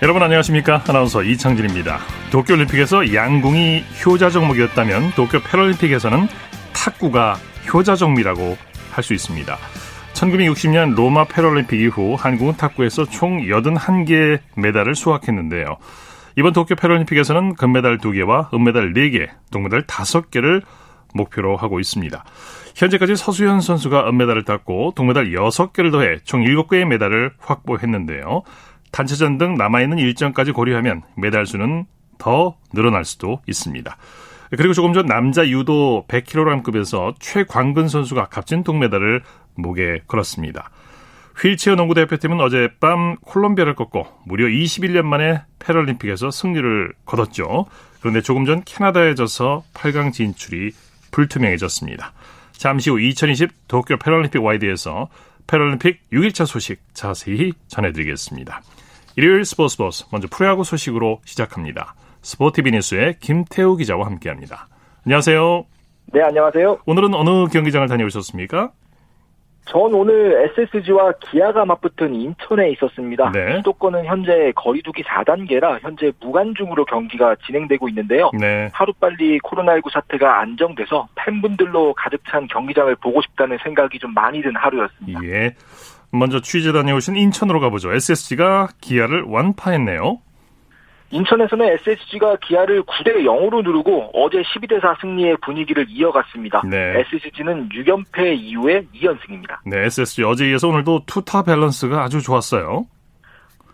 여러분 안녕하십니까? 아나운서 이창진입니다. 도쿄올림픽에서 양궁이 효자 종목이었다면 도쿄 패럴림픽에서는 탁구가 효자 종목이라고 할 수 있습니다. 1960년 로마 패럴림픽 이후 한국은 탁구에서 총 81개의 메달을 수확했는데요. 이번 도쿄 패럴림픽에서는 금메달 2개와 은메달 4개, 동메달 5개를 목표로 하고 있습니다. 현재까지 서수현 선수가 은메달을 땄고 동메달 6개를 더해 총 7개의 메달을 확보했는데요. 단체전 등 남아있는 일정까지 고려하면 메달 수는 더 늘어날 수도 있습니다. 그리고 조금 전 남자 유도 100kg급에서 최광근 선수가 값진 동메달을 목에 걸었습니다. 휠체어 농구 대표팀은 어젯밤 콜롬비아를 꺾고 무려 21년 만에 패럴림픽에서 승리를 거뒀죠. 그런데 조금 전 캐나다에 져서 8강 진출이 불투명해졌습니다. 잠시 후 2020 도쿄 패럴림픽 와이드에서 패럴림픽 6일차 소식 자세히 전해드리겠습니다. 일요일 스포츠버스 먼저 프로야구 소식으로 시작합니다. 스포티비 뉴스의 김태우 기자와 함께합니다. 안녕하세요. 네, 안녕하세요. 오늘은 어느 경기장을 다녀오셨습니까? 전 오늘 SSG와 기아가 맞붙은 인천에 있었습니다. 네. 수도권은 현재 거리두기 4단계라 현재 무관중으로 경기가 진행되고 있는데요. 네. 하루빨리 코로나19 사태가 안정돼서 팬분들로 가득 찬 경기장을 보고 싶다는 생각이 좀 많이 든 하루였습니다. 예. 먼저 취재 다녀오신 인천으로 가보죠. SSG가 기아를 완파했네요. 인천에서는 SSG가 기아를 9-0으로 누르고 어제 12-4 승리의 분위기를 이어갔습니다. 네. SSG는 6연패 이후에 2연승입니다. 네, SSG 어제 이어서 오늘도 투타 밸런스가 아주 좋았어요.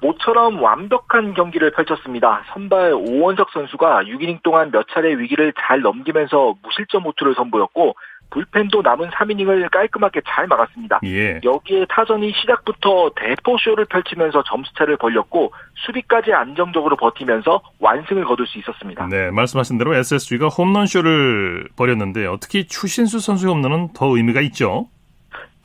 모처럼 완벽한 경기를 펼쳤습니다. 선발 오원석 선수가 6이닝 동안 몇 차례 위기를 잘 넘기면서 무실점 호투를 선보였고 불펜도 남은 3이닝을 깔끔하게 잘 막았습니다. 예. 여기에 타선이 시작부터 대포쇼를 펼치면서 점수차를 벌렸고 수비까지 안정적으로 버티면서 완승을 거둘 수 있었습니다. 네, 말씀하신 대로 SSG가 홈런쇼를 벌였는데요. 특히 추신수 선수의 홈런은 더 의미가 있죠?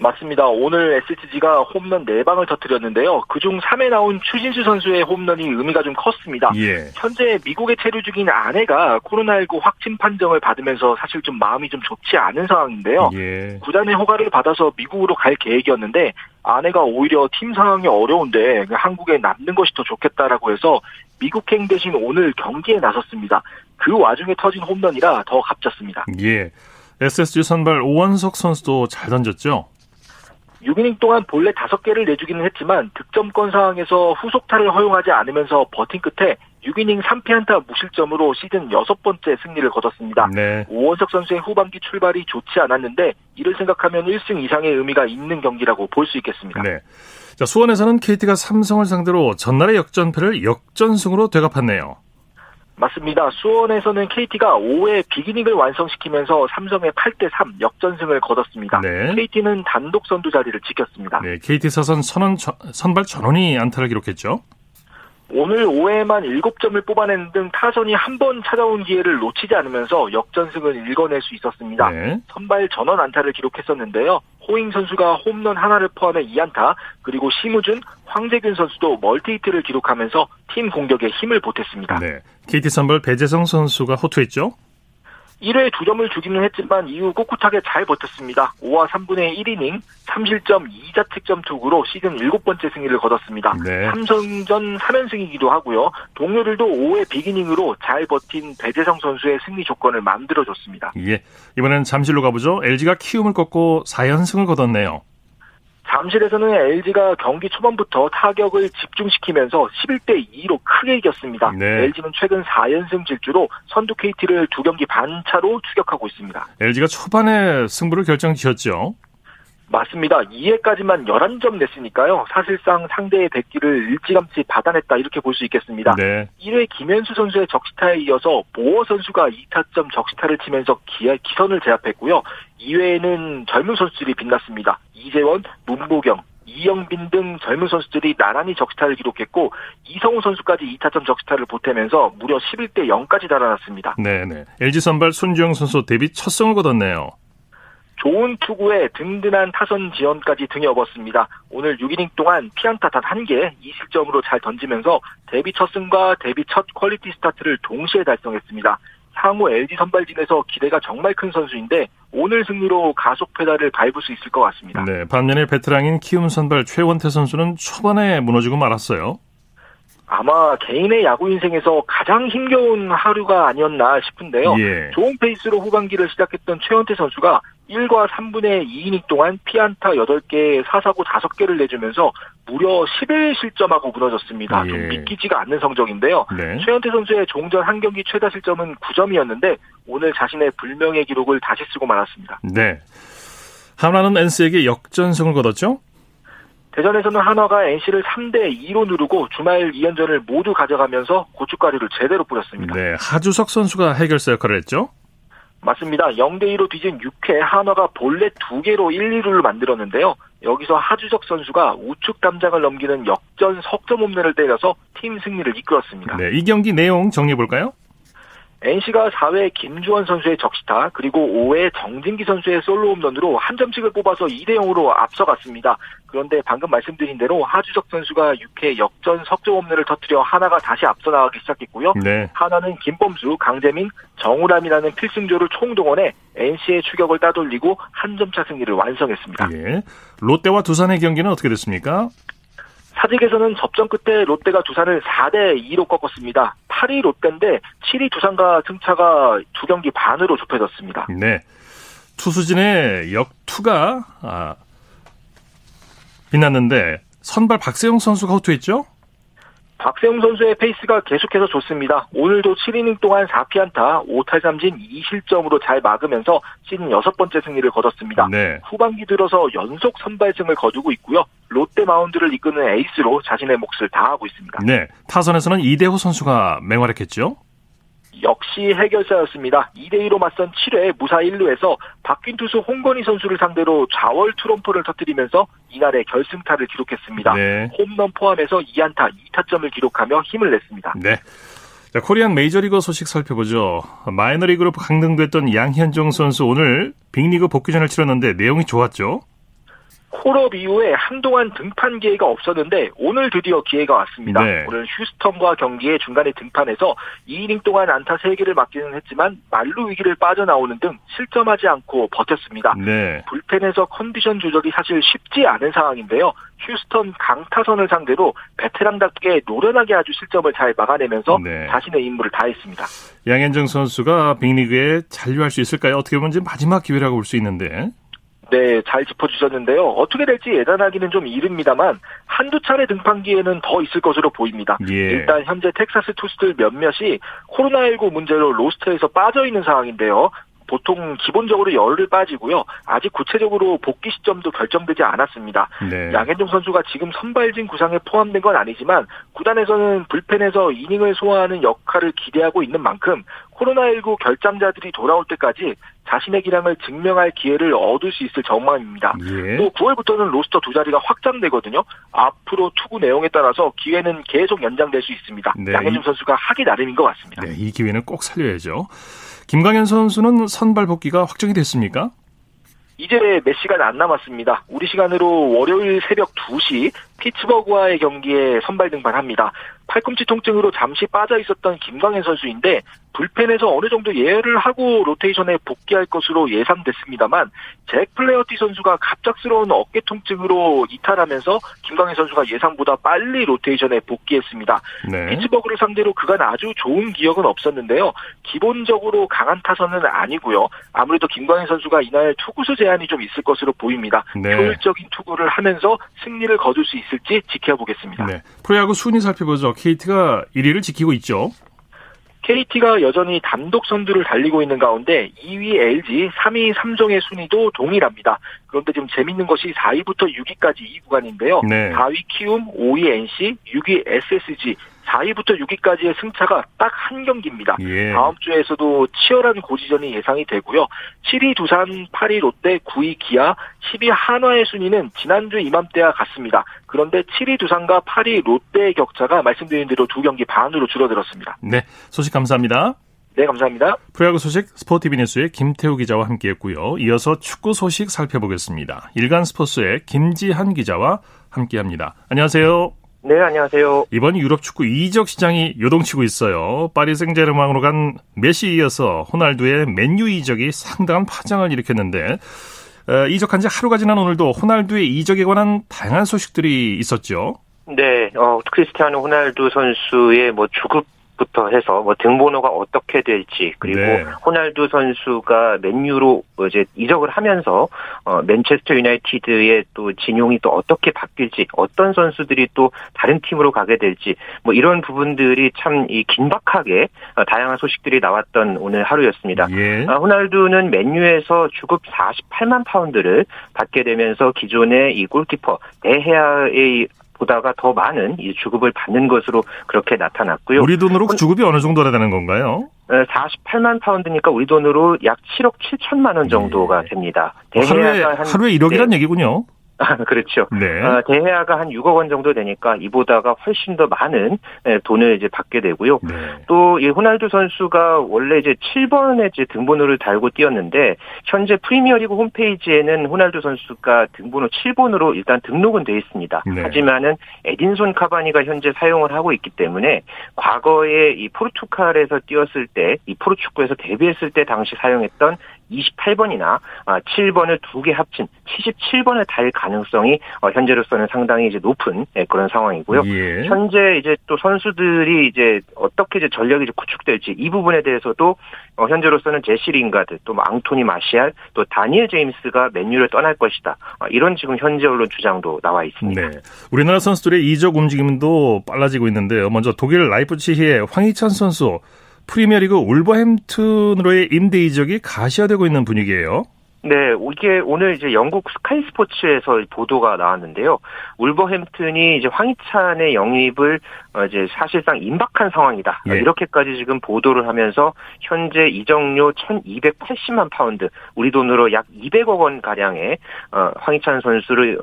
맞습니다. 오늘 SSG가 홈런 4방을 터뜨렸는데요. 그중 3회 나온 추신수 선수의 홈런이 의미가 좀 컸습니다. 예. 현재 미국에 체류 중인 아내가 코로나19 확진 판정을 받으면서 사실 좀 마음이 좀 좋지 않은 상황인데요. 예. 구단의 허가를 받아서 미국으로 갈 계획이었는데 아내가 오히려 팀 상황이 어려운데 한국에 남는 것이 더 좋겠다라고 해서 미국행 대신 오늘 경기에 나섰습니다. 그 와중에 터진 홈런이라 더 값졌습니다. 예. SSG 선발 오원석 선수도 잘 던졌죠? 6이닝 동안 본래 5개를 내주기는 했지만 득점권 상황에서 후속타를 허용하지 않으면서 버틴 끝에 6이닝 3피안타 무실점으로 시즌 6번째 승리를 거뒀습니다. 네. 오원석 선수의 후반기 출발이 좋지 않았는데 이를 생각하면 1승 이상의 의미가 있는 경기라고 볼 수 있겠습니다. 네. 자, 수원에서는 KT가 삼성을 상대로 전날의 역전패를 역전승으로 되갚았네요. 맞습니다. 수원에서는 KT가 5회 빅이닝을 완성시키면서 삼성의 8-3 역전승을 거뒀습니다. 네. KT는 단독 선두 자리를 지켰습니다. 네, KT 사선 선발 전원이 안타를 기록했죠. 오늘 5회에만 7점을 뽑아내는 등 타선이 한 번 찾아온 기회를 놓치지 않으면서 역전승을 일궈낼 수 있었습니다. 네. 선발 전원 안타를 기록했었는데요. 호잉 선수가 홈런 하나를 포함해 2안타, 그리고 심우준, 황재균 선수도 멀티히트를 기록하면서 팀 공격에 힘을 보탰습니다. 네. KT 선발 배재성 선수가 호투했죠? 1회에 2점을 주기는 했지만 이후 꿋꿋하게 잘 버텼습니다. 5와 3분의 1이닝, 3실점 2자책점 투구로 시즌 7번째 승리를 거뒀습니다. 네. 삼성전 3연승이기도 하고요. 동료들도 5회 빅이닝으로 잘 버틴 배재성 선수의 승리 조건을 만들어줬습니다. 예, 이번엔 잠실로 가보죠. LG가 키움을 꺾고 4연승을 거뒀네요. 잠실에서는 LG가 경기 초반부터 타격을 집중시키면서 11-2로 크게 이겼습니다. 네. LG는 최근 4연승 질주로 선두 KT를 2경기 반차로 추격하고 있습니다. LG가 초반에 승부를 결정지었죠? 맞습니다. 2회까지만 11점 냈으니까요. 사실상 상대의 백기를 일찌감치 받아냈다 이렇게 볼 수 있겠습니다. 네. 1회 김현수 선수의 적시타에 이어서 모어 선수가 2타점 적시타를 치면서 기선을 제압했고요. 2회에는 젊은 선수들이 빛났습니다. 이재원, 문보경, 이영빈 등 젊은 선수들이 나란히 적시타를 기록했고 이성우 선수까지 2타점 적시타를 보태면서 무려 11-0까지 달아났습니다. 네네. LG 선발 손주영 선수 데뷔 첫 승을 거뒀네요. 좋은 투구에 든든한 타선 지원까지 등에 업었습니다. 오늘 6이닝 동안 피안타 단 1개, 2실점으로 잘 던지면서 데뷔 첫 승과 데뷔 첫 퀄리티 스타트를 동시에 달성했습니다. 향후 LG 선발진에서 기대가 정말 큰 선수인데 오늘 승리로 가속 페달을 밟을 수 있을 것 같습니다. 네, 반면에 베테랑인 키움 선발 최원태 선수는 초반에 무너지고 말았어요. 아마 개인의 야구 인생에서 가장 힘겨운 하루가 아니었나 싶은데요. 예. 좋은 페이스로 후반기를 시작했던 최원태 선수가 1과 3분의 2이닝 동안 피안타 8개, 4사구 5개를 내주면서 무려 10일 실점하고 무너졌습니다. 예. 좀 믿기지가 않는 성적인데요. 네. 최원태 선수의 종전 한 경기 최다 실점은 9점이었는데 오늘 자신의 불명의 기록을 다시 쓰고 말았습니다. 네, 한화는 NC에게 역전승을 거뒀죠? 대전에서는 한화가 NC를 3대2로 누르고 주말 2연전을 모두 가져가면서 고춧가루를 제대로 뿌렸습니다. 네, 하주석 선수가 해결사 역할을 했죠? 맞습니다. 0대2로 뒤진 6회 한화가 볼넷 2개로 1, 2루를 만들었는데요. 여기서 하주석 선수가 우측 담장을 넘기는 역전 석점 홈런을 때려서 팀 승리를 이끌었습니다. 네, 이 경기 내용 정리해볼까요? NC가 4회 김주원 선수의 적시타 그리고 5회 정진기 선수의 솔로 홈런으로 한 점씩을 뽑아서 2대0으로 앞서갔습니다. 그런데 방금 말씀드린 대로 하주석 선수가 6회 역전 석점 홈런을 터뜨려 하나가 다시 앞서 나가기 시작했고요. 네. 하나는 김범수, 강재민, 정우람이라는 필승조를 총동원해 NC의 추격을 따돌리고 한 점차 승리를 완성했습니다. 예. 롯데와 두산의 경기는 어떻게 됐습니까? 사직에서는 접전 끝에 롯데가 두산을 4대2로 꺾었습니다. 8위 롯데인데 7위 두산과 승차가 2경기 반으로 좁혀졌습니다. 네, 투수진의 역투가 빛났는데 선발 박세용 선수가 호투했죠? 박세용 선수의 페이스가 계속해서 좋습니다. 오늘도 7이닝 동안 4피안타, 5탈삼진 2실점으로 잘 막으면서 시즌 6번째 승리를 거뒀습니다. 네. 후반기 들어서 연속 선발승을 거두고 있고요. 롯데 마운드를 이끄는 에이스로 자신의 몫을 다하고 있습니다. 네, 타선에서는 이대호 선수가 맹활약했죠? 역시 해결사였습니다. 2대2로 맞선 7회 무사 1루에서 바뀐 투수 홍건희 선수를 상대로 좌월 트럼프를 터뜨리면서 이날의 결승타를 기록했습니다. 네. 홈런 포함해서 2안타 2타점을 기록하며 힘을 냈습니다. 네. 자, 코리안 메이저리거 소식 살펴보죠. 마이너리그로 강등됐던 양현종 선수 오늘 빅리그 복귀전을 치렀는데 내용이 좋았죠? 콜업 이후에 한동안 등판 기회가 없었는데 오늘 드디어 기회가 왔습니다. 네. 오늘 휴스턴과 경기에 중간에 등판해서 2이닝 동안 안타 3개를 맞기는 했지만 만루 위기를 빠져나오는 등 실점하지 않고 버텼습니다. 네. 불펜에서 컨디션 조절이 사실 쉽지 않은 상황인데요. 휴스턴 강타선을 상대로 베테랑답게 노련하게 아주 실점을 잘 막아내면서 네. 자신의 임무를 다했습니다. 양현종 선수가 빅리그에 잔류할 수 있을까요? 어떻게 보면 지금 마지막 기회라고 볼 수 있는데. 네, 잘 짚어주셨는데요. 어떻게 될지 예단하기는 좀 이릅니다만 한두 차례 등판 기회는 더 있을 것으로 보입니다. 예. 일단 현재 텍사스 투수들 몇몇이 코로나19 문제로 로스터에서 빠져있는 상황인데요. 보통 기본적으로 열흘 빠지고요. 아직 구체적으로 복귀 시점도 결정되지 않았습니다. 네. 양현종 선수가 지금 선발진 구상에 포함된 건 아니지만 구단에서는 불펜에서 이닝을 소화하는 역할을 기대하고 있는 만큼 코로나19 결장자들이 돌아올 때까지 자신의 기량을 증명할 기회를 얻을 수 있을 전망입니다. 예. 또 9월부터는 로스터 두 자리가 확장되거든요. 앞으로 투구 내용에 따라서 기회는 계속 연장될 수 있습니다. 네. 양현종 선수가 하기 나름인 것 같습니다. 네, 이 기회는 꼭 살려야죠. 김광현 선수는 선발 복귀가 확정이 됐습니까? 이제 몇 시간 안 남았습니다. 우리 시간으로 월요일 새벽 2시 피츠버그와의 경기에 선발 등판합니다. 팔꿈치 통증으로 잠시 빠져 있었던 김광현 선수인데 불펜에서 어느 정도 예열을 하고 로테이션에 복귀할 것으로 예상됐습니다만 잭 플레어티 선수가 갑작스러운 어깨 통증으로 이탈하면서 김광현 선수가 예상보다 빨리 로테이션에 복귀했습니다. 네. 피츠버그를 상대로 그간 아주 좋은 기억은 없었는데요. 기본적으로 강한 타선은 아니고요. 아무래도 김광현 선수가 이날 투구수 제한이 좀 있을 것으로 보입니다. 네. 효율적인 투구를 하면서 승리를 거둘 수 있을지 지켜보겠습니다. 네. 프로야구 순위 살펴보죠. KT가 1위를 지키고 있죠. KT가 여전히 단독 선두를 달리고 있는 가운데 2위 LG, 3위 삼성의 순위도 동일합니다. 그런데 지금 재밌는 것이 4위부터 6위까지 이 구간인데요. 네. 4위 키움, 5위 NC, 6위 SSG, 4위부터 6위까지의 승차가 딱 한 경기입니다. 예. 다음 주에서도 치열한 고지전이 예상이 되고요. 7위 두산, 8위 롯데, 9위 기아, 10위 한화의 순위는 지난주 이맘때와 같습니다. 그런데 7위 두산과 8위 롯데의 격차가 말씀드린 대로 2경기 반으로 줄어들었습니다. 네, 소식 감사합니다. 네, 감사합니다. 프로야구 소식 스포티비 뉴스의 김태우 기자와 함께했고요. 이어서 축구 소식 살펴보겠습니다. 일간 스포츠의 김지한 기자와 함께합니다. 안녕하세요. 네, 안녕하세요. 이번 유럽 축구 이적 시장이 요동치고 있어요. 파리 생제르맹으로 간 메시에 이어서 호날두의 맨유 이적이 상당한 파장을 일으켰는데 이적한 지 하루가 지난 오늘도 호날두의 이적에 관한 다양한 소식들이 있었죠. 네, 크리스티아노 호날두 선수의 주급부터 해서 등번호가 어떻게 될지, 그리고 네. 호날두 선수가 맨유로 이제 이적을 하면서 맨체스터 유나이티드의 또 진용이 또 어떻게 바뀔지, 어떤 선수들이 또 다른 팀으로 가게 될지, 이런 부분들이 참 이 긴박하게 다양한 소식들이 나왔던 오늘 하루였습니다. 예. 호날두는 맨유에서 주급 48만 파운드를 받게 되면서 기존의 이 골키퍼 대헤아의 보다가 더 많은 이 주급을 받는 것으로 그렇게 나타났고요. 우리 돈으로 주급이 어느 정도나 되는 건가요? 48만 파운드니까 우리 돈으로 약 7억 7천만 원 정도가 됩니다. 하루에 1억이란 얘기군요. 그렇죠. 네. 대해야가 한 6억 원 정도 되니까 이보다가 훨씬 더 많은 돈을 이제 받게 되고요. 네. 또 이 호날두 선수가 원래 이제 7번의 이제 등번호를 달고 뛰었는데 현재 프리미어리그 홈페이지에는 호날두 선수가 등번호 7번으로 일단 등록은 돼 있습니다. 네. 하지만은 에딘손 카바니가 현재 사용을 하고 있기 때문에 과거에 이 포르투갈에서 뛰었을 때, 이 포르축구에서 데뷔했을 때 당시 사용했던 28번이나 7번을 두 개 합친 77번을 달 가능성이 현재로서는 상당히 이제 높은 그런 상황이고요. 예. 현재 이제 또 선수들이 이제 어떻게 이제 전력이 이제 구축될지 이 부분에 대해서도 현재로서는 제시 링가드, 또 앙토니 마시알, 또 다니엘 제임스가 맨유를 떠날 것이다. 이런 지금 현재 언론 주장도 나와 있습니다. 네. 우리나라 선수들의 이적 움직임도 빨라지고 있는데요. 먼저 독일 라이프치히의 황희찬 선수. 프리미어리그 울버햄튼으로의 임대 이적이 가시화되고 있는 분위기예요. 네, 이게 오늘 이제 영국 스카이 스포츠에서 보도가 나왔는데요. 울버햄튼이 이제 황희찬의 영입을 이제 사실상 임박한 상황이다. 네. 이렇게까지 지금 보도를 하면서 현재 이적료 1,280만 파운드, 우리 돈으로 약 200억 원 가량의 황희찬 선수를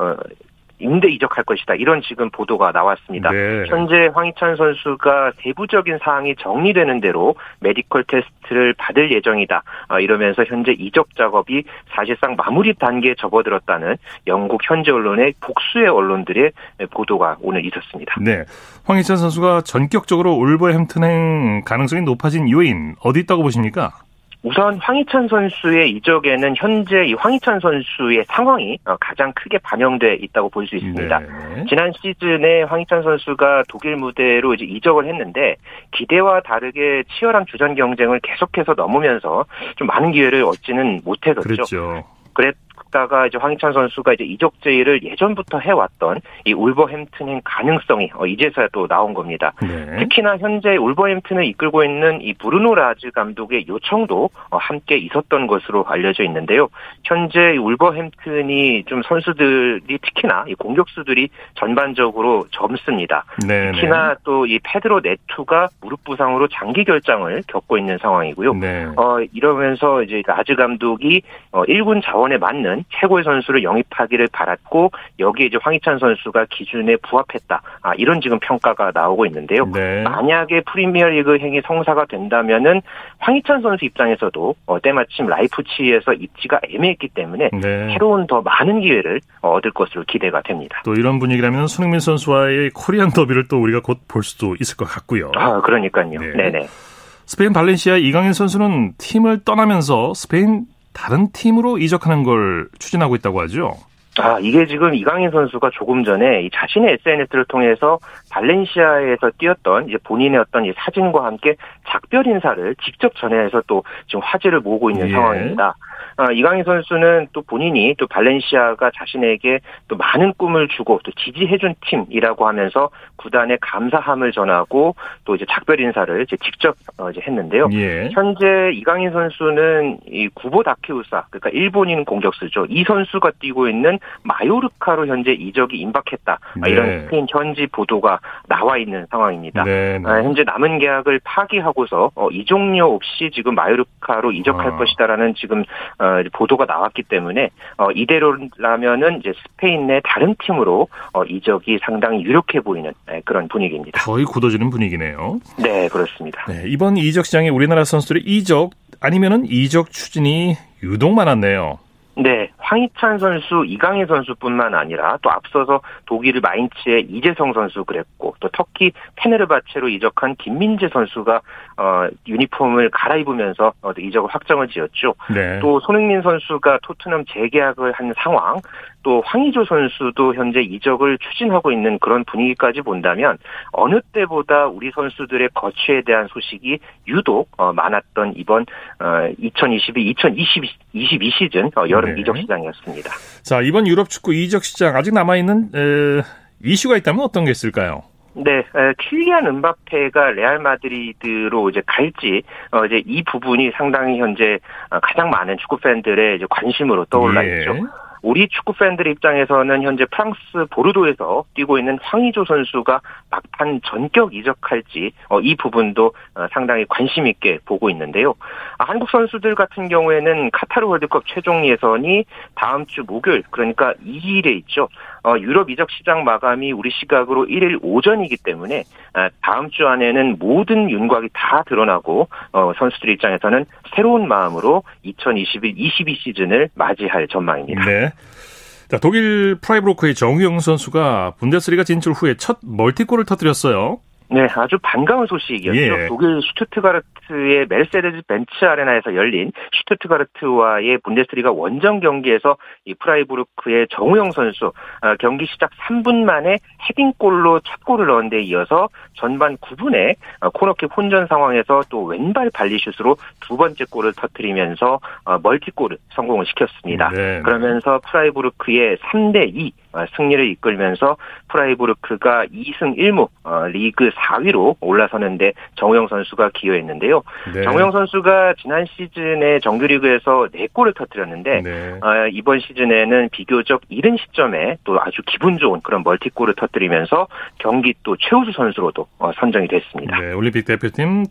임대 이적할 것이다. 이런 지금 보도가 나왔습니다. 네. 현재 황희찬 선수가 세부적인 사항이 정리되는 대로 메디컬 테스트를 받을 예정이다. 이러면서 현재 이적 작업이 사실상 마무리 단계에 접어들었다는 영국 현지 언론의 복수의 언론들의 보도가 오늘 있었습니다. 네, 황희찬 선수가 전격적으로 울버햄튼행 가능성이 높아진 요인 어디 있다고 보십니까? 우선 황희찬 선수의 이적에는 현재 이 황희찬 선수의 상황이 가장 크게 반영돼 있다고 볼 수 있습니다. 네. 지난 시즌에 황희찬 선수가 독일 무대로 이제 이적을 했는데 기대와 다르게 치열한 주전 경쟁을 계속해서 넘으면서 좀 많은 기회를 얻지는 못했었죠. 그렇죠. 그랬다가 이제 황희찬 선수가 이제 이적 제의를 예전부터 해왔던 이 울버햄튼의 가능성이 이제서야 또 나온 겁니다. 네. 특히나 현재 울버햄튼을 이끌고 있는 이 브루노 라즈 감독의 요청도 함께 있었던 것으로 알려져 있는데요. 현재 이 울버햄튼이 좀 선수들이 특히나 이 공격수들이 전반적으로 젊습니다. 네. 특히나 또 이 페드로 네투가 무릎 부상으로 장기 결장을 겪고 있는 상황이고요. 네. 이러면서 이제 라즈 감독이 1군 자원 에 맞는 최고의 선수를 영입하기를 바랐고 여기에 이제 황희찬 선수가 기준에 부합했다. 이런 지금 평가가 나오고 있는데요. 네. 만약에 프리미어리그 행이 성사가 된다면은 황희찬 선수 입장에서도 때마침 라이프치히에서 입지가 애매했기 때문에 네. 새로운 더 많은 기회를 얻을 것으로 기대가 됩니다. 또 이런 분위기라면 손흥민 선수와의 코리안 더비를 또 우리가 곧 볼 수도 있을 것 같고요. 그러니까요. 네. 네네. 스페인 발렌시아 이강인 선수는 팀을 떠나면서 스페인 다른 팀으로 이적하는 걸 추진하고 있다고 하죠? 이게 지금 이강인 선수가 조금 전에 이 자신의 SNS를 통해서 발렌시아에서 뛰었던 이제 본인의 어떤 이 사진과 함께 작별 인사를 직접 전해서 또 지금 화제를 모으고 있는 예. 상황입니다. 이강인 선수는 또 본인이 또 발렌시아가 자신에게 또 많은 꿈을 주고 또 지지해준 팀이라고 하면서 구단에 감사함을 전하고 또 이제 작별 인사를 이제 직접 이제 했는데요. 예. 현재 이강인 선수는 이 구보 다케우사, 그러니까 일본인 공격수죠. 이 선수가 뛰고 있는 마요르카로 현재 이적이 임박했다. 네. 이런 스페인 현지 보도가 나와 있는 상황입니다. 네. 현재 남은 계약을 파기하고서 이적료 없이 지금 마요르카로 이적할 것이다라는 지금 보도가 나왔기 때문에 이대로라면은 이제 스페인 내 다른 팀으로 이적이 상당히 유력해 보이는 그런 분위기입니다. 거의 굳어지는 분위기네요. 네, 그렇습니다. 네, 이번 이적 시장에 우리나라 선수들의 이적 아니면은 이적 추진이 유독 많았네요. 네, 황희찬 선수, 이강인 선수뿐만 아니라 또 앞서서 독일 마인츠의 이재성 선수 그랬고 또 터키 페네르바체로 이적한 김민재 선수가 유니폼을 갈아입으면서 이적을 확정을 지었죠. 네. 또 손흥민 선수가 토트넘 재계약을 한 상황, 또 황의조 선수도 현재 이적을 추진하고 있는 그런 분위기까지 본다면 어느 때보다 우리 선수들의 거취에 대한 소식이 유독 많았던 이번 2022 시즌 여름 네. 이적 시장이었습니다. 자, 이번 유럽 축구 이적 시장 아직 남아있는 이슈가 있다면 어떤 게 있을까요? 네, 킬리안 은바페가 레알 마드리드로 이제 갈지, 이제 이 부분이 상당히 현재 가장 많은 축구 팬들의 이제 관심으로 떠올라 있죠. 예. 우리 축구 팬들 입장에서는 현재 프랑스 보르도에서 뛰고 있는 황의조 선수가 막판 전격 이적할지 이 부분도 상당히 관심 있게 보고 있는데요. 한국 선수들 같은 경우에는 카타르 월드컵 최종 예선이 다음 주 목요일, 그러니까 2일에 있죠. 유럽 이적 시장 마감이 우리 시각으로 1일 오전이기 때문에 다음 주 안에는 모든 윤곽이 다 드러나고 선수들 입장에서는 새로운 마음으로 2022 시즌을 맞이할 전망입니다. 네. 자, 독일 프라이브로크의 정우영 선수가 분데스리가 진출 후에 첫 멀티골을 터뜨렸어요. 네, 아주 반가운 소식이었죠. 예. 독일 슈투트가르트의 메르세데스 벤츠 아레나에서 열린 슈투트가르트와의 분데스리가 원정 경기에서 이 프라이브루크의 정우영 선수 경기 시작 3분 만에 헤딩골로 첫 골을 넣은 데 이어서 전반 9분에 코너킥 혼전 상황에서 또 왼발 발리슛으로 두 번째 골을 터뜨리면서 멀티골을 성공을 시켰습니다. 네. 그러면서 프라이브루크의 3대2 승리를 이끌면서 프라이부르크가 2승 1무 리그 4위로 올라서는데 정우영 선수가 기여했는데요. 네. 정우영 선수가 지난 시즌에 정규리그에서 4골을 터뜨렸는데 네. 이번 시즌에는 비교적 이른 시점에 또 아주 기분 좋은 그런 멀티골을 터뜨리면서 경기 또 최우수 선수로도 선정이 됐습니다. 네, 올림픽 대표팀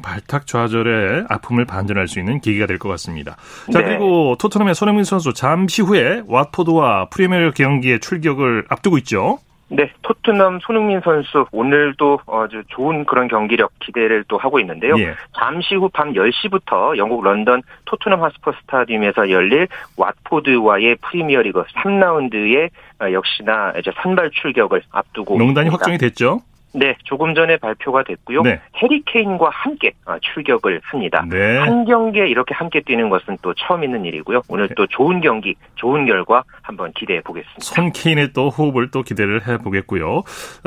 발탁 좌절의 아픔을 반전할 수 있는 계기가 될 것 같습니다. 자, 네. 그리고 토트넘의 손흥민 선수 잠시 후에 왓포드와 프리미어리그 경기에 출격을 앞두고 있죠. 네, 토트넘 손흥민 선수 오늘도 아주 좋은 그런 경기력 기대를 또 하고 있는데요. 예. 잠시 후 밤 10시부터 영국 런던 토트넘 핫스퍼 스타디움에서 열릴 왓포드와의 프리미어리그 3라운드에 역시나 이제 선발 출격을 앞두고 명단이 있습니다. 확정이 됐죠. 네, 조금 전에 발표가 됐고요. 네. 해리 케인과 함께 출격을 합니다. 네. 한 경기에 이렇게 함께 뛰는 것은 또 처음 있는 일이고요. 오늘 네. 또 좋은 경기, 좋은 결과 한번 기대해 보겠습니다. 손 케인의 또 호흡을 또 기대를 해보겠고요.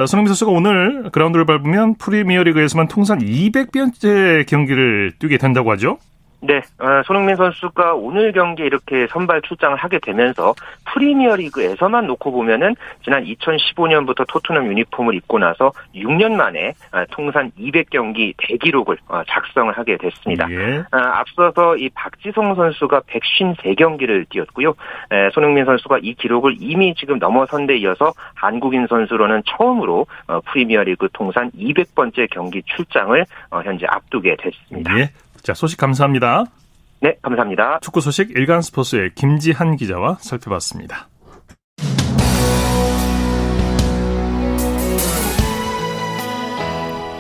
손흥민 선수가 오늘 그라운드를 밟으면 프리미어리그에서만 통산 200번째 경기를 뛰게 된다고 하죠. 네, 손흥민 선수가 오늘 경기에 이렇게 선발 출장을 하게 되면서 프리미어리그에서만 놓고 보면은 지난 2015년부터 토트넘 유니폼을 입고 나서 6년 만에 통산 200경기 대기록을 작성을 하게 됐습니다. 예. 앞서서 이 박지성 선수가 153경기를 뛰었고요. 손흥민 선수가 이 기록을 이미 지금 넘어선 데 이어서 한국인 선수로는 처음으로 프리미어리그 통산 200번째 경기 출장을 현재 앞두게 됐습니다. 예. 자, 소식 감사합니다. 네, 감사합니다. 축구 소식 일간스포츠의 김지한 기자와 살펴봤습니다.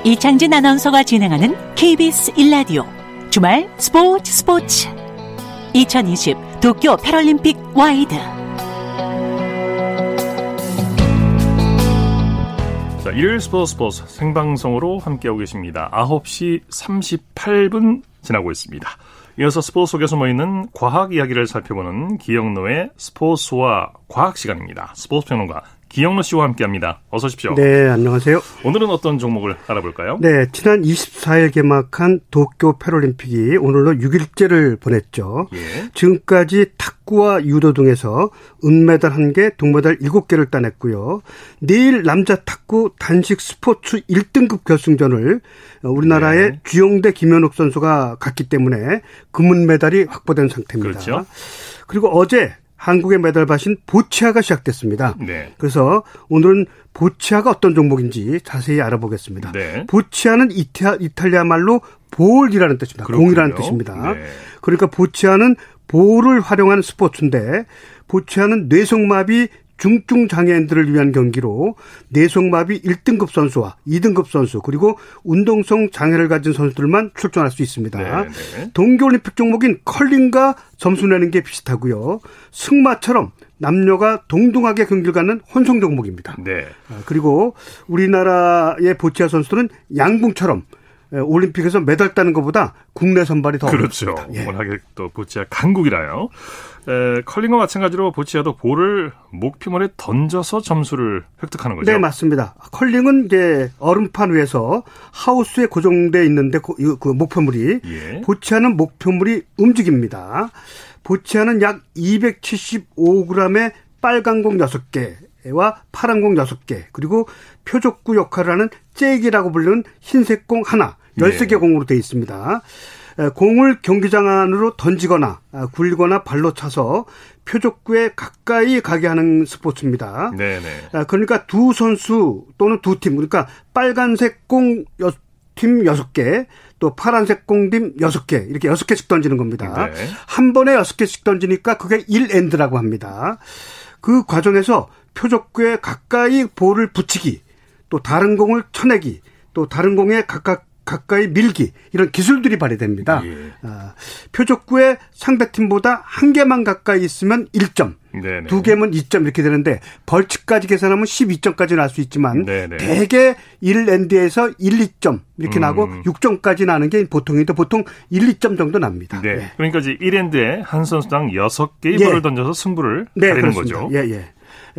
이창진 아나운서가 진행하는 KBS 1라디오 주말 스포츠 2020 도쿄 패럴림픽 와이드. 자, 일요일 스포츠 생방송으로 함께하고 계십니다. 9시 38분 지나고 있습니다. 이어서 스포츠 속에 숨어있는 과학 이야기를 살펴보는 기영로의 스포츠와 과학 시간입니다. 스포츠 평론가 기영로 씨와 함께합니다. 어서 오십시오. 네, 안녕하세요. 오늘은 어떤 종목을 알아볼까요? 네, 지난 24일 개막한 도쿄 패럴림픽이 오늘로 6일째를 보냈죠. 예. 지금까지 탁구와 유도 등에서 은메달 1개, 동메달 7개를 따냈고요. 내일 남자 탁구 단식 스포츠 1등급 결승전을 우리나라의 네. 주영대 김현욱 선수가 갔기 때문에 금은메달이 확보된 상태입니다. 그렇죠. 그리고 어제 한국의 메달밭인 보치아가 시작됐습니다. 네. 그래서 오늘은 보치아가 어떤 종목인지 자세히 알아보겠습니다. 네. 보치아는 이탈리아 말로 볼이라는 뜻입니다. 그렇군요. 공이라는 뜻입니다. 네. 그러니까 보치아는 볼을 활용한 스포츠인데 보치아는 뇌성마비 중증장애인들을 위한 경기로 뇌성마비 1등급 선수와 2등급 선수 그리고 운동성 장애를 가진 선수들만 출전할 수 있습니다. 네네. 동계올림픽 종목인 컬링과 점수 내는 게 비슷하고요. 승마처럼 남녀가 동등하게 경기를 갖는 혼성 종목입니다. 네. 그리고 우리나라의 보치아 선수들은 양궁처럼 올림픽에서 메달 따는 것보다 국내 선발이 더 어렵습니다. 그렇죠. 예. 워낙에 또 보치아 강국이라요. 컬링과 마찬가지로 보치아도 볼을 목표물에 던져서 점수를 획득하는 거죠? 네, 맞습니다. 컬링은 이제 얼음판 위에서 하우스에 고정돼 있는데 그 목표물이 예. 보치아는 목표물이 움직입니다. 보치아는 약 275g의 빨간 공 6개와 파란 공 6개 그리고 표적구 역할을 하는 잭이라고 불리는 흰색 공 하나 13개 네. 공으로 되어 있습니다. 공을 경기장 안으로 던지거나 굴리거나 발로 차서 표적구에 가까이 가게 하는 스포츠입니다. 네네. 그러니까 두 선수 또는 두 팀 그러니까 빨간색 공 팀 6개 또 파란색 공팀 6개 이렇게 6개씩 던지는 겁니다. 네. 한 번에 6개씩 던지니까 그게 1엔드라고 합니다. 그 과정에서 표적구에 가까이 볼을 붙이기 또 다른 공을 쳐내기 또 다른 공에 가까이 밀기 이런 기술들이 발휘됩니다. 예. 표적구에 상대팀보다 한 개만 가까이 있으면 1점 네네. 두 개면 2점 이렇게 되는데 벌칙까지 계산하면 12점까지 날 수 있지만 네네. 대개 1엔드에서 1, 2점 이렇게 나고 6점까지 나는 게 보통인데 보통 1, 2점 정도 납니다. 네. 예. 그러니까 이제 1엔드에 한 선수당 6개의 예. 볼을 던져서 승부를 네, 가리는 그렇습니다. 거죠. 예,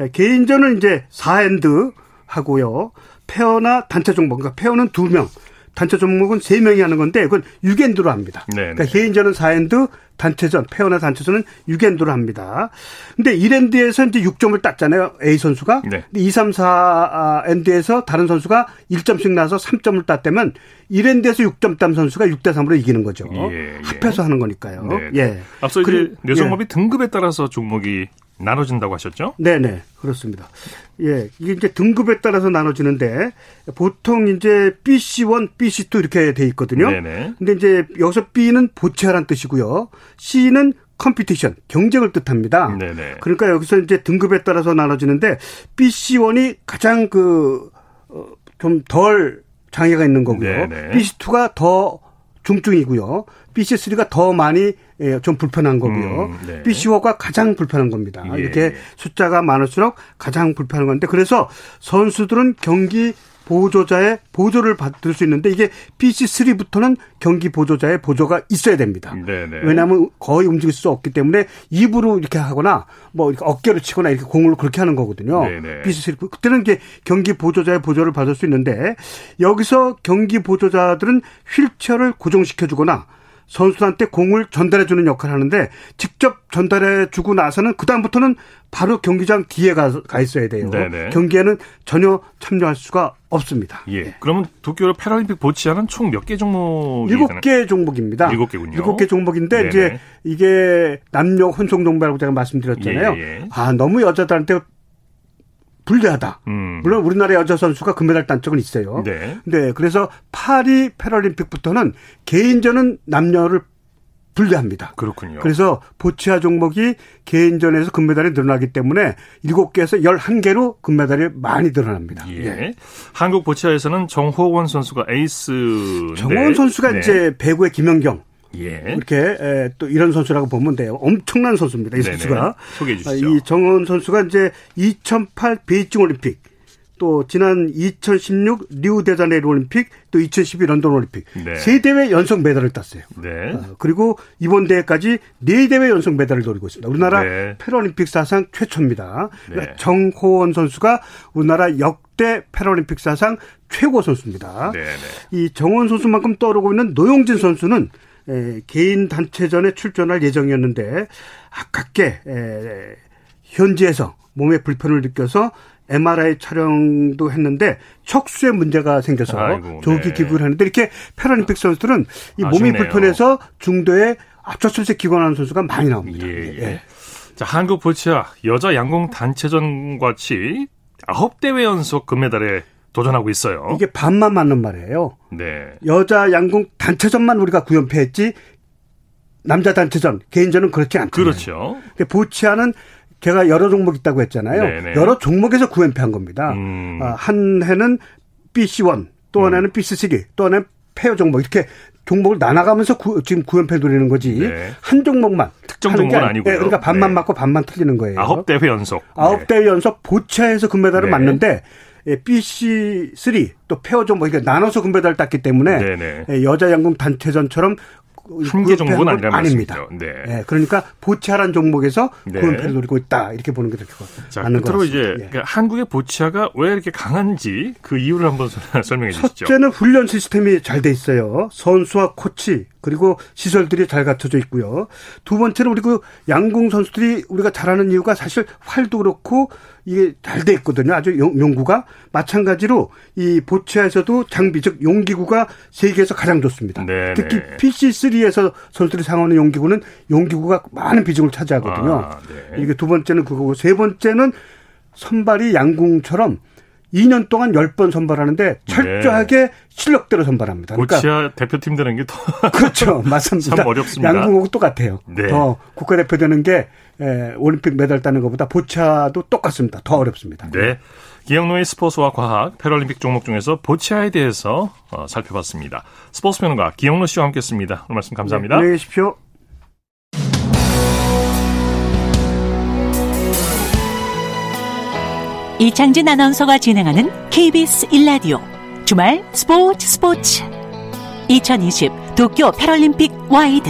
예. 개인전은 이제 4엔드 하고요. 페어나 단체 종목 그러니까 페어는 2명 단체 종목은 3명이 하는 건데 그건 6엔드로 합니다. 네네. 그러니까 개인전은 4엔드, 단체전, 페어나 단체전은 6엔드로 합니다. 근데 1엔드에서 이제 6점을 땄잖아요. A 선수가. 네. 2, 3, 4엔드에서 다른 선수가 1점씩 나서 3점을 땄다면 1엔드에서 6점 딴 선수가 6-3으로 이기는 거죠. 예, 예. 합해서 하는 거니까요. 네. 예. 앞서 이제 뇌성마비 예. 등급에 따라서 종목이 나눠진다고 하셨죠? 네네. 그렇습니다. 예. 이게 이제 등급에 따라서 나눠지는데, 보통 이제 BC1, BC2 이렇게 돼 있거든요. 네네. 근데 이제 여기서 B는 보체란 뜻이고요. C는 컴피티션, 경쟁을 뜻합니다. 네네. 그러니까 여기서 이제 등급에 따라서 나눠지는데, BC1이 가장 좀 덜 장애가 있는 거고요. 네네. BC2가 더 중증이고요. BC3가 더 많이 좀 불편한 거고요. 네. BC4가 가장 불편한 겁니다. 예. 이렇게 숫자가 많을수록 가장 불편한 건데 그래서 선수들은 경기 보조자의 보조를 받을 수 있는데 이게 BC3부터는 경기 보조자의 보조가 있어야 됩니다. 네네. 왜냐하면 거의 움직일 수 없기 때문에 입으로 이렇게 하거나 뭐 이렇게 어깨로 치거나 이렇게 공을 그렇게 하는 거거든요. 네네. BC3 그때는 이게 경기 보조자의 보조를 받을 수 있는데 여기서 경기 보조자들은 휠체어를 고정시켜주거나 선수한테 공을 전달해주는 역할을 하는데 직접 전달해주고 나서는 그다음부터는 바로 경기장 뒤에 가 있어야 돼요. 네네. 경기에는 전혀 참여할 수가 없습니다. 예. 네. 그러면 도쿄 패럴림픽 보치아는 총 몇 개 종목이 되나요? 7개 종목입니다. 7개군요. 7개 종목인데 네네. 이제 이게 남녀 혼성 종목이라고 제가 말씀드렸잖아요. 예예. 아 너무 여자들한테 불리하다. 물론 우리나라 여자 선수가 금메달 딴 적은 있어요. 네. 네. 그래서 파리 패럴림픽부터는 개인전은 남녀를 불리합니다. 그렇군요. 그래서 보치아 종목이 개인전에서 금메달이 늘어나기 때문에 7개에서 11개로 금메달이 많이 늘어납니다. 예. 예. 한국 보치아에서는 정호원 선수가 에이스인데. 정호원 선수가 네. 이제 배구의 김연경. 예. 이렇게 또 이런 선수라고 보면 돼요. 엄청난 선수입니다. 이 네네. 선수가 소개해 주시죠. 이 정원 선수가 이제 2008 베이징 올림픽, 또 지난 2016 리우데자네이루 올림픽, 또 2012 런던 올림픽 네. 3대회 연속 메달을 땄어요. 네. 그리고 이번 대회까지 4대회 연속 메달을 노리고 있습니다. 우리나라 네. 패럴림픽 사상 최초입니다. 네. 그러니까 정호원 선수가 우리나라 역대 패럴림픽 사상 최고 선수입니다. 네네. 이 정원 선수만큼 떠오르고 있는 노용진 선수는 개인 단체전에 출전할 예정이었는데 아깝게 현지에서 몸에 불편을 느껴서 MRI 촬영도 했는데 척수에 문제가 생겨서 아이고, 조기 네. 귀국을 하는데 이렇게 패럴림픽 선수들은 이 몸이 불편해서 중도에 압착술세 기권하는 선수가 많이 나옵니다. 예, 예. 자, 한국 보치아 여자 양궁 단체전 같이 9대회 연속 금메달에 도전하고 있어요. 이게 반만 맞는 말이에요. 네. 여자 양궁 단체전만 우리가 9연패했지 남자 단체전 개인전은 그렇지 않죠. 그렇죠. 보치아는 제가 여러 종목 있다고 했잖아요. 네네. 여러 종목에서 9연패한 겁니다. 한 해는 BC1, 또 하나는 BC3, 또 하나는 폐허 종목. 이렇게 종목을 나눠가면서 지금 9연패 노리는 거지. 네. 한 종목만. 특정 종목은 아니고요. 네, 그러니까 반만 네. 맞고 반만 틀리는 거예요. 9대회 연속. 9대회 연속 보차해서 금메달을 네. 맞는데 BC3 또 폐허 종목. 그러니까 나눠서 금메달을 땄기 때문에 네네. 여자 양궁 단체전처럼 한 개 종목은 아니라는 말씀이죠. 네. 네, 그러니까 보치아란 종목에서 구연패를 네. 노리고 있다 이렇게 보는 게 좋고. 자, 끝으로 이제 네. 그러니까 한국의 보치아가 왜 이렇게 강한지 그 이유를 한번 설명해 주시죠. 첫째는 훈련 시스템이 잘 돼 있어요. 선수와 코치 그리고 시설들이 잘 갖춰져 있고요. 두 번째는 우리 그 양궁 선수들이 우리가 잘하는 이유가 사실 활도 그렇고 이게 잘 돼 있거든요. 아주 용구가. 마찬가지로 이 보츠아에서도 장비, 즉 용기구가 세계에서 가장 좋습니다. 네네. 특히 PC3에서 선수들이 사용하는 용기구는 용기구가 많은 비중을 차지하거든요. 아, 네. 이게 두 번째는 그거고 세 번째는 선발이 양궁처럼 2년 동안 10번 선발하는데 철저하게 네. 실력대로 선발합니다. 그러니까 보치아 대표팀 되는 게 더 그렇죠, 맞습니다. 참 어렵습니다. 양궁하고 똑같아요. 네. 더 국가대표 되는 게 올림픽 메달 따는 것보다 보치아도 똑같습니다. 더 어렵습니다. 네, 기영노의 스포츠와 과학 패럴림픽 종목 중에서 보치아에 대해서 살펴봤습니다. 스포츠 평론가 기영노 씨와 함께했습니다. 오늘 말씀 감사합니다. 네, 안녕히 계십시오. 이창진 아나운서가 진행하는 KBS 1라디오 주말 스포츠 2020 도쿄 패럴림픽 와이드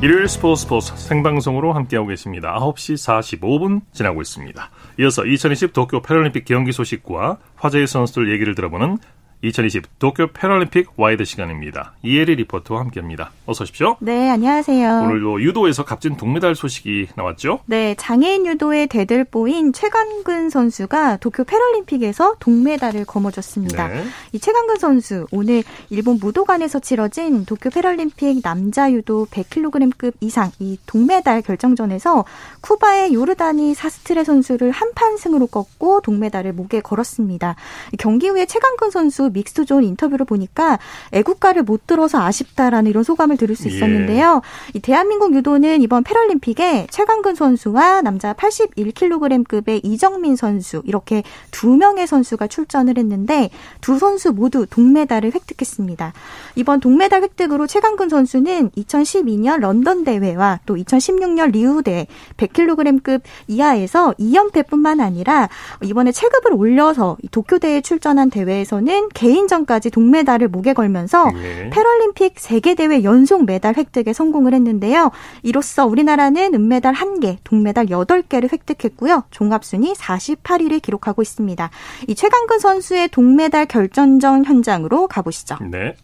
일요일 스포츠 생방송으로 함께하고 계십니다. 9시 45분 지나고 있습니다. 이어서 2020 도쿄 패럴림픽 경기 소식과 화제의 선수들 얘기를 들어보는 2020 도쿄 패럴림픽 와이드 시간입니다. 이혜리 리포터와 함께합니다. 어서 오십시오. 네, 안녕하세요. 오늘도 유도에서 값진 동메달 소식이 나왔죠? 네, 장애인 유도의 대들보인 최광근 선수가 도쿄 패럴림픽에서 동메달을 거머쥐었습니다. 네. 이 최광근 선수 오늘 일본 무도관에서 치러진 도쿄 패럴림픽 남자 유도 100kg급 이상 이 동메달 결정전에서 쿠바의 요르다니 사스트레 선수를 한판 승으로 꺾고 동메달을 목에 걸었습니다. 경기 후에 최광근 선수 믹스존 인터뷰를 보니까 애국가를 못 들어서 아쉽다라는 이런 소감을 들을 수 있었는데요. 예. 이 대한민국 유도는 이번 패럴림픽에 최광근 선수와 남자 81kg급의 이정민 선수 이렇게 두 명의 선수가 출전을 했는데 두 선수 모두 동메달을 획득했습니다. 이번 동메달 획득으로 최광근 선수는 2012년 런던 대회와 또 2016년 리우 대회 100kg급 이하에서 2연패뿐만 아니라 이번에 체급을 올려서 도쿄 대회에 출전한 대회에서는 개인전까지 동메달을 목에 걸면서 네. 패럴림픽 세계대회 연속 메달 획득에 성공을 했는데요. 이로써 우리나라는 은메달 1개, 동메달 8개를 획득했고요. 종합순위 48위를 기록하고 있습니다. 이 최강근 선수의 동메달 결정전 현장으로 가보시죠. 네.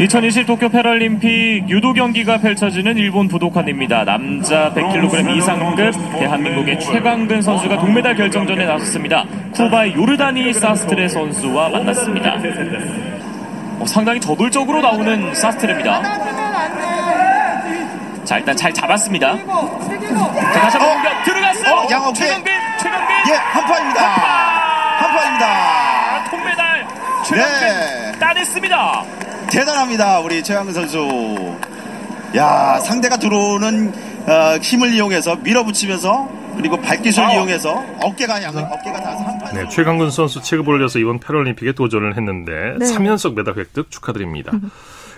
2020 도쿄 패럴림픽 유도 경기가 펼쳐지는 일본 부도칸입니다. 남자 100kg 이상급 대한민국의 최광근 선수가 동메달 결정전에 나섰습니다. 쿠바의 요르다니 사스트레 선수와 만났습니다. 상당히 저돌적으로 나오는 사스트레입니다. 자, 일단 잘 잡았습니다. 자, 다시 한번 공격 들어갔어요. 최광근. 예, 한파입니다. 동메달 최광근 네. 따냈습니다. 대단합니다. 우리 최광근 선수. 야, 상대가 들어오는 힘을 이용해서 밀어붙이면서 그리고 발기술 이용해서 어깨가 다 상판. 네, 최광근 선수 체급을 올려서 이번 패럴림픽에 도전을 했는데 네. 3연속 메달 획득 축하드립니다.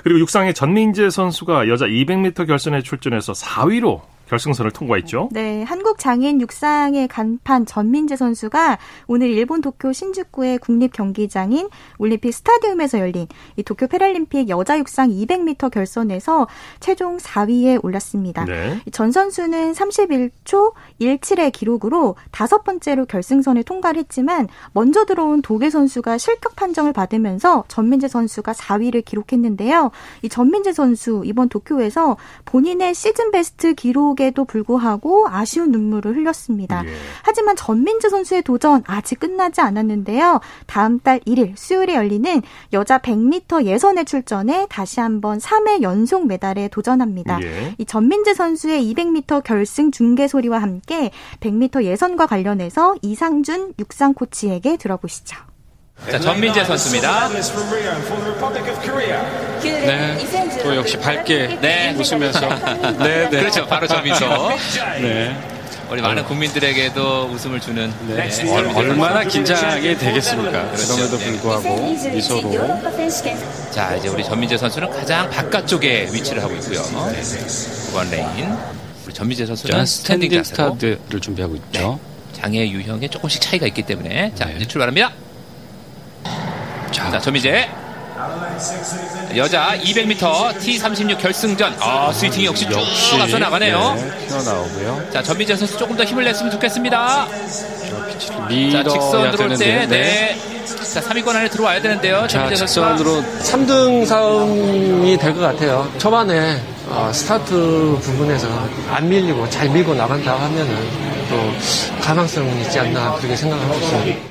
그리고 육상의 전민재 선수가 여자 200m 결선에 출전해서 4위로 결승선을 통과했죠. 네, 한국장애인 육상의 간판 전민재 선수가 오늘 일본 도쿄 신주쿠의 국립경기장인 올림픽 스타디움에서 열린 이 도쿄 패럴림픽 여자 육상 200m 결선에서 최종 4위에 올랐습니다. 네. 전 선수는 31초 17의 기록으로 5번째로 결승선에 통과를 했지만 먼저 들어온 독일 선수가 실격 판정을 받으면서 전민재 선수가 4위를 기록했는데요. 이 전민재 선수 이번 도쿄에서 본인의 시즌 베스트 기록 에도 불구하고 아쉬운 눈물을 흘렸습니다. 예. 하지만 전민재 선수의 도전 아직 끝나지 않았는데요. 다음 달 1일 수요일에 열리는 여자 100m 예선에 출전해 다시 한번 3회 연속 메달에 도전합니다. 예. 이 전민재 선수의 200m 결승 중계 소리와 함께 100m 예선과 관련해서 이상준 육상 코치에게 들어보시죠. 자, 전민재 선수입니다. 네. 또 역시 밝게 네. 웃으면서 네, 네. 그렇죠. 바로 저 미소. 네. 우리 많은 국민들에게도 웃음을 주는 네. 네. 얼마나 긴장이 되겠습니까? 그럼에도 불구하고 미소로. 자, 이제 우리 전민재 선수는 가장 바깥쪽에 위치를 하고 있고요. 9번 레인. 우리 전민재 선수는 스탠딩 스타트를 준비하고 있죠. 네. 장애 유형에 조금씩 차이가 있기 때문에 자, 이제 출발합니다. 자, 전민재. 여자 200m T36 결승전. 아, 스위팅이 역시 쭉 앞서 나가네요. 네, 튀어나오고요. 자, 전민재 선수 조금 더 힘을 냈으면 좋겠습니다. 자, 직선 들어올 때, 네. 자, 3위권 안에 들어와야 되는데요. 자, 직선으로 3등 싸움이 될 것 같아요. 초반에 스타트 부분에서 안 밀리고 잘 밀고 나간다 하면은 또 가능성이 있지 않나 그렇게 생각하고 있습니다.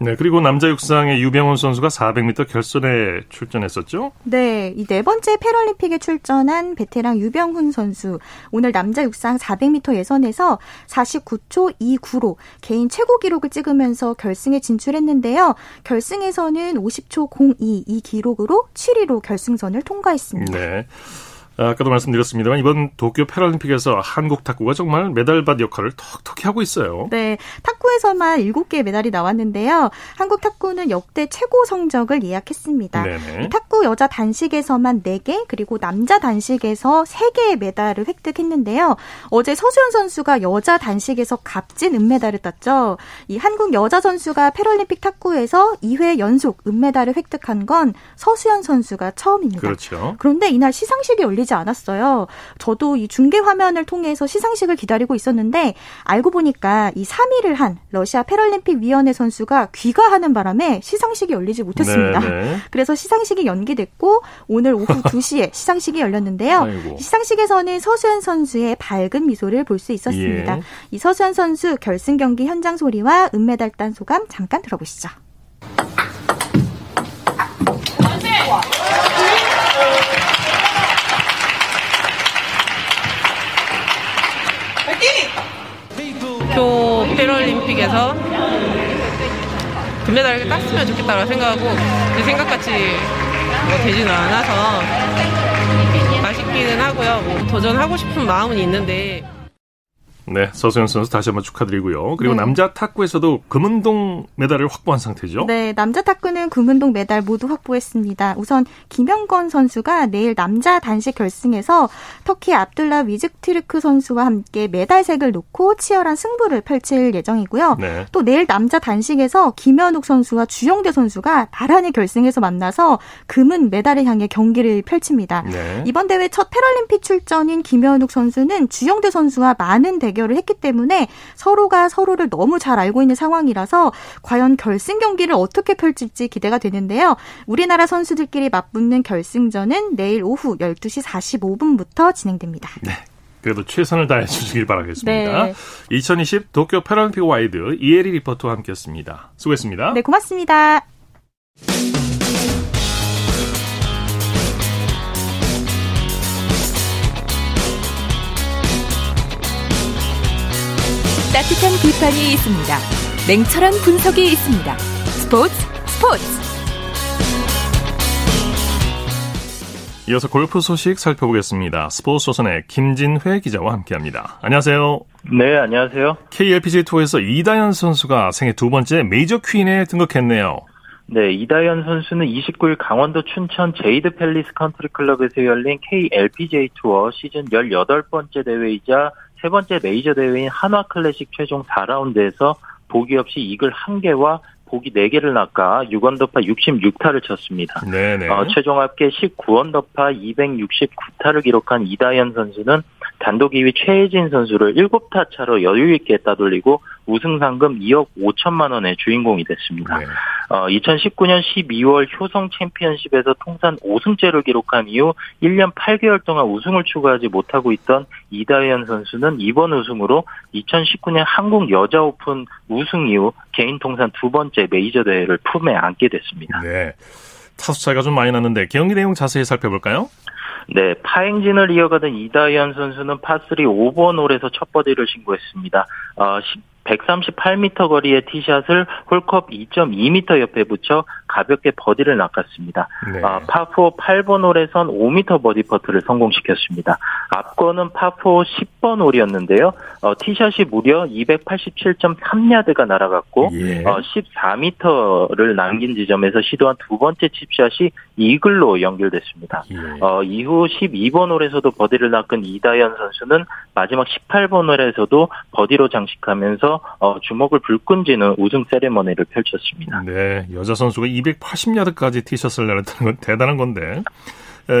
네, 그리고 남자 육상의 유병훈 선수가 400m 결선에 출전했었죠? 네, 이 네 번째 패럴림픽에 출전한 베테랑 유병훈 선수. 오늘 남자 육상 400m 예선에서 49초 29로 개인 최고 기록을 찍으면서 결승에 진출했는데요. 결승에서는 50초 02 이 기록으로 7위로 결승선을 통과했습니다. 네. 아까도 말씀드렸습니다만 이번 도쿄 패럴림픽에서 한국 탁구가 정말 메달밭 역할을 톡톡히 하고 있어요. 네, 탁구에서만 7개의 메달이 나왔는데요. 한국 탁구는 역대 최고 성적을 예약했습니다. 네네. 탁구 여자 단식에서만 4개, 그리고 남자 단식에서 3개의 메달을 획득했는데요. 어제 서수현 선수가 여자 단식에서 값진 은메달을 땄죠. 이 한국 여자 선수가 패럴림픽 탁구에서 2회 연속 은메달을 획득한 건 서수현 선수가 처음입니다. 그렇죠. 그런데 이날 시상식이 열린 않았어요. 저도 이 중계 화면을 통해서 시상식을 기다리고 있었는데 알고 보니까 이 3위를 한 러시아 패럴림픽 위원회 선수가 귀가하는 바람에 시상식이 열리지 못했습니다. 네네. 그래서 시상식이 연기됐고 오늘 오후 2시에 시상식이 열렸는데요. 아이고. 시상식에서는 서수현 선수의 밝은 미소를 볼 수 있었습니다. 예. 이 서수현 선수 결승 경기 현장 소리와 은메달 딴 소감 잠깐 들어보시죠. 도쿄 패럴림픽에서 금메달을 땄으면 좋겠다라고 생각하고 제 생각같이 뭐 되지는 않아서 아쉽기는 하고요. 뭐 도전하고 싶은 마음은 있는데. 네, 서수현 선수 다시 한번 축하드리고요. 그리고 네. 남자 탁구에서도 금은동 메달을 확보한 상태죠? 네, 남자 탁구는 금은동 메달 모두 확보했습니다. 우선 김영건 선수가 내일 남자 단식 결승에서 터키 압둘라 위즈트르크 선수와 함께 메달색을 놓고 치열한 승부를 펼칠 예정이고요. 네. 또 내일 남자 단식에서 김현욱 선수와 주영대 선수가 나란히 결승에서 만나서 금은 메달을 향해 경기를 펼칩니다. 네. 이번 대회 첫 패럴림픽 출전인 김현욱 선수는 주영대 선수와 많은 대결을 했기 때문에 서로가 서로를 너무 잘 알고 있는 상황이라서 과연 결승 경기를 어떻게 펼칠지 기대가 되는데요. 우리나라 선수들끼리 맞붙는 결승전은 내일 오후 12시 45분부터 진행됩니다. 네, 그래도 최선을 다해 주시길 바라겠습니다. 네. 2020 도쿄 패럴림픽 와이드 이혜리 리포터와 함께했습니다. 수고했습니다. 네, 고맙습니다. 따뜻한 비판이 있습니다. 냉철한 분석이 있습니다. 스포츠. 이어서 골프 소식 살펴보겠습니다. 스포츠 조선의 김진회 기자와 함께합니다. 안녕하세요. 네, 안녕하세요. KLPGA 투어에서 이다현 선수가 생애 두 번째 메이저 퀸에 등극했네요. 네, 이다현 선수는 29일 강원도 춘천 제이드 팰리스 컨트리 클럽에서 열린 KLPGA 투어 시즌 18번째 대회이자 세 번째 메이저 대회인 한화 클래식 최종 4라운드에서 보기 없이 이글 1개와 보기 4개를 낚아 6언더파 66타를 쳤습니다. 네네. 최종 합계 19언더파 269타를 기록한 이다현 선수는 단독 2위 최혜진 선수를 7타 차로 여유있게 따돌리고 우승 상금 2억 5천만 원의 주인공이 됐습니다. 네. 2019년 12월 효성 챔피언십에서 통산 5승째를 기록한 이후 1년 8개월 동안 우승을 추가하지 못하고 있던 이다현 선수는 이번 우승으로 2019년 한국 여자 오픈 우승 이후 개인 통산 두 번째 메이저 대회를 품에 안게 됐습니다. 네, 타수 차이가 좀 많이 났는데 경기 내용 자세히 살펴볼까요? 네, 파행진을 이어가던 이다현 선수는 파3 5번 홀에서 첫 버디를 신고했습니다. 138m 거리의 티샷을 홀컵 2.2m 옆에 붙여 가볍게 버디를 낚았습니다. 네. 파4 8번 홀에선 5m 버디 퍼트를 성공시켰습니다. 앞거는 파4 10번 홀이었는데요. 티샷이 무려 287.3야드가 날아갔고 14m를 남긴 지점에서 시도한 두 번째 칩샷이 이글로 연결됐습니다. 이후 12번 홀에서도 버디를 낚은 이다현 선수는 마지막 18번 홀에서도 버디로 장식하면서 주목을 불끈지는 우승 세리머니를 펼쳤습니다. 네, 여자 선수가 280야드까지 티샷을 날렸다는 건 대단한 건데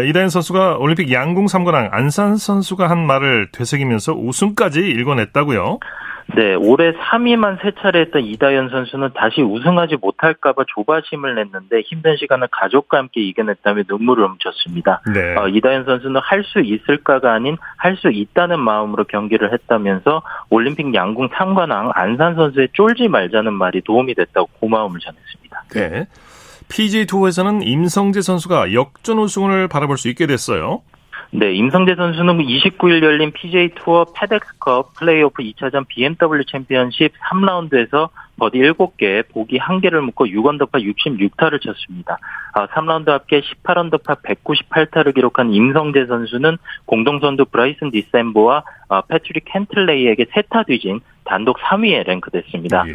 이다현 선수가 올림픽 양궁 3관왕 안산 선수가 한 말을 되새기면서 우승까지 일궈냈다고요? 네, 올해 3위만 3차례 했던 이다현 선수는 다시 우승하지 못할까봐 조바심을 냈는데 힘든 시간을 가족과 함께 이겨냈다며 눈물을 훔쳤습니다. 네. 이다현 선수는 할 수 있을까가 아닌 할 수 있다는 마음으로 경기를 했다면서 올림픽 양궁 3관왕 안산 선수의 쫄지 말자는 말이 도움이 됐다고 고마움을 전했습니다. 네, PGA 투어에서는 임성재 선수가 역전 우승을 바라볼 수 있게 됐어요. 네, 임성재 선수는 29일 열린 PGA 투어 페덱스컵 플레이오프 2차전 BMW 챔피언십 3라운드에서 버디 7개, 보기 1개를 묶고 6언더파 66타를 쳤습니다. 3라운드 합계 18언더파 198타를 기록한 임성재 선수는 공동선두 브라이슨 디셈버와 패트릭 켄틀레이에게 3타 뒤진 단독 3위에 랭크됐습니다. 예.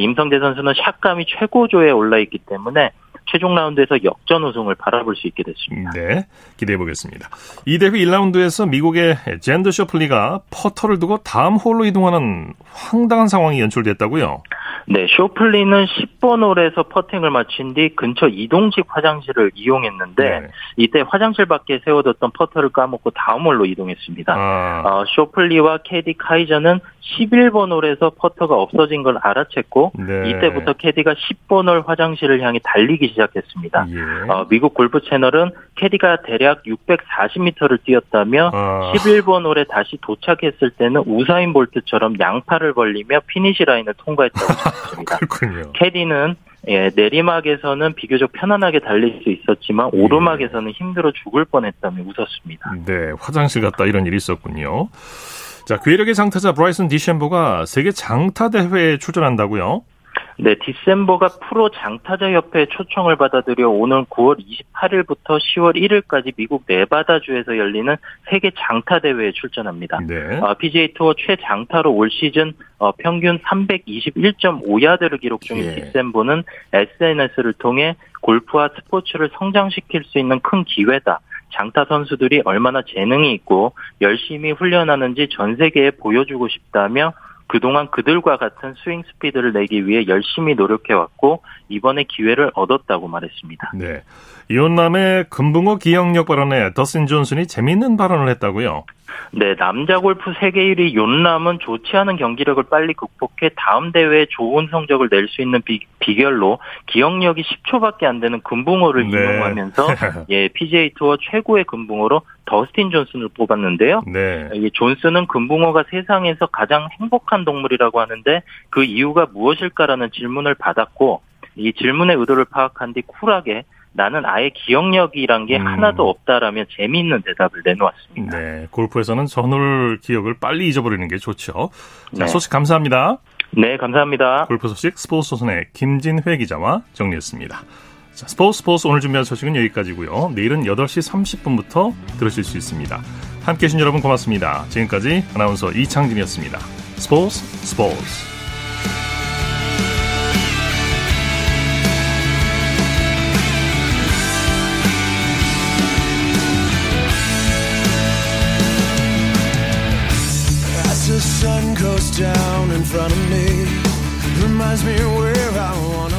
임성재 선수는 샷감이 최고조에 올라있기 때문에 최종 라운드에서 역전 우승을 바라볼 수 있게 됐습니다. 네, 기대해 보겠습니다. 이 대회 1라운드에서 미국의 젠더 쇼플리가 퍼터를 두고 다음 홀로 이동하는 황당한 상황이 연출됐다고요? 네, 쇼플리는 10번 홀에서 퍼팅을 마친 뒤 근처 이동식 화장실을 이용했는데 네. 이때 화장실 밖에 세워뒀던 퍼터를 까먹고 다음 홀로 이동했습니다. 쇼플리와 캐디 카이저는 11번 홀에서 퍼터가 없어진 걸 알아챘고 네. 이때부터 캐디가 10번 홀 화장실을 향해 달리기 시작했습니다. 예. 미국 골프 채널은 캐디가 대략 640m를 뛰었다며 11번 홀에 다시 도착했을 때는 우사인 볼트처럼 양팔을 벌리며 피니시 라인을 통과했다고 전했습니다. 그렇군요. 캐디는 내리막에서는 비교적 편안하게 달릴 수 있었지만 오르막에서는 힘들어 죽을 뻔했다며 웃었습니다. 네, 화장실 갔다 이런 일이 있었군요. 자, 괴력의 장타자 브라이슨 디셈버가 세계 장타 대회에 출전한다고요? 네, 디셈버가 프로 장타자 협회의 초청을 받아들여 오는 9월 28일부터 10월 1일까지 미국 네바다주에서 열리는 세계 장타 대회에 출전합니다. 네. PGA 투어 최장타로 올 시즌 평균 321.5야드를 기록 중인 디셈버는 SNS를 통해 골프와 스포츠를 성장시킬 수 있는 큰 기회다. 장타 선수들이 얼마나 재능이 있고 열심히 훈련하는지 전 세계에 보여주고 싶다며 그동안 그들과 같은 스윙 스피드를 내기 위해 열심히 노력해왔고 이번에 기회를 얻었다고 말했습니다. 네, 이혼남의 금붕어 기억력 발언에 더스틴 존슨이 재미있는 발언을 했다고요? 네, 남자 골프 세계 1위 욘람은 좋지 않은 경기력을 빨리 극복해 다음 대회에 좋은 성적을 낼 수 있는 비결로 기억력이 10초밖에 안 되는 금붕어를 이용하면서 PGA 투어 최고의 금붕어로 더스틴 존슨을 뽑았는데요. 네. 존슨은 금붕어가 세상에서 가장 행복한 동물이라고 하는데 그 이유가 무엇일까라는 질문을 받았고 이 질문의 의도를 파악한 뒤 쿨하게 나는 아예 기억력이란 게 하나도 없다라며 재미있는 대답을 내놓았습니다. 네, 골프에서는 전홀 기억을 빨리 잊어버리는 게 좋죠. 자, 네. 소식 감사합니다. 네, 감사합니다. 골프 소식 스포츠 소선의 김진회 기자와 정리했습니다. 자, 스포츠 오늘 준비한 소식은 여기까지고요. 내일은 8시 30분부터 들으실 수 있습니다. 함께해 주신 여러분 고맙습니다. 지금까지 아나운서 이창진이었습니다. 스포츠. Down in front of me reminds me where I wanna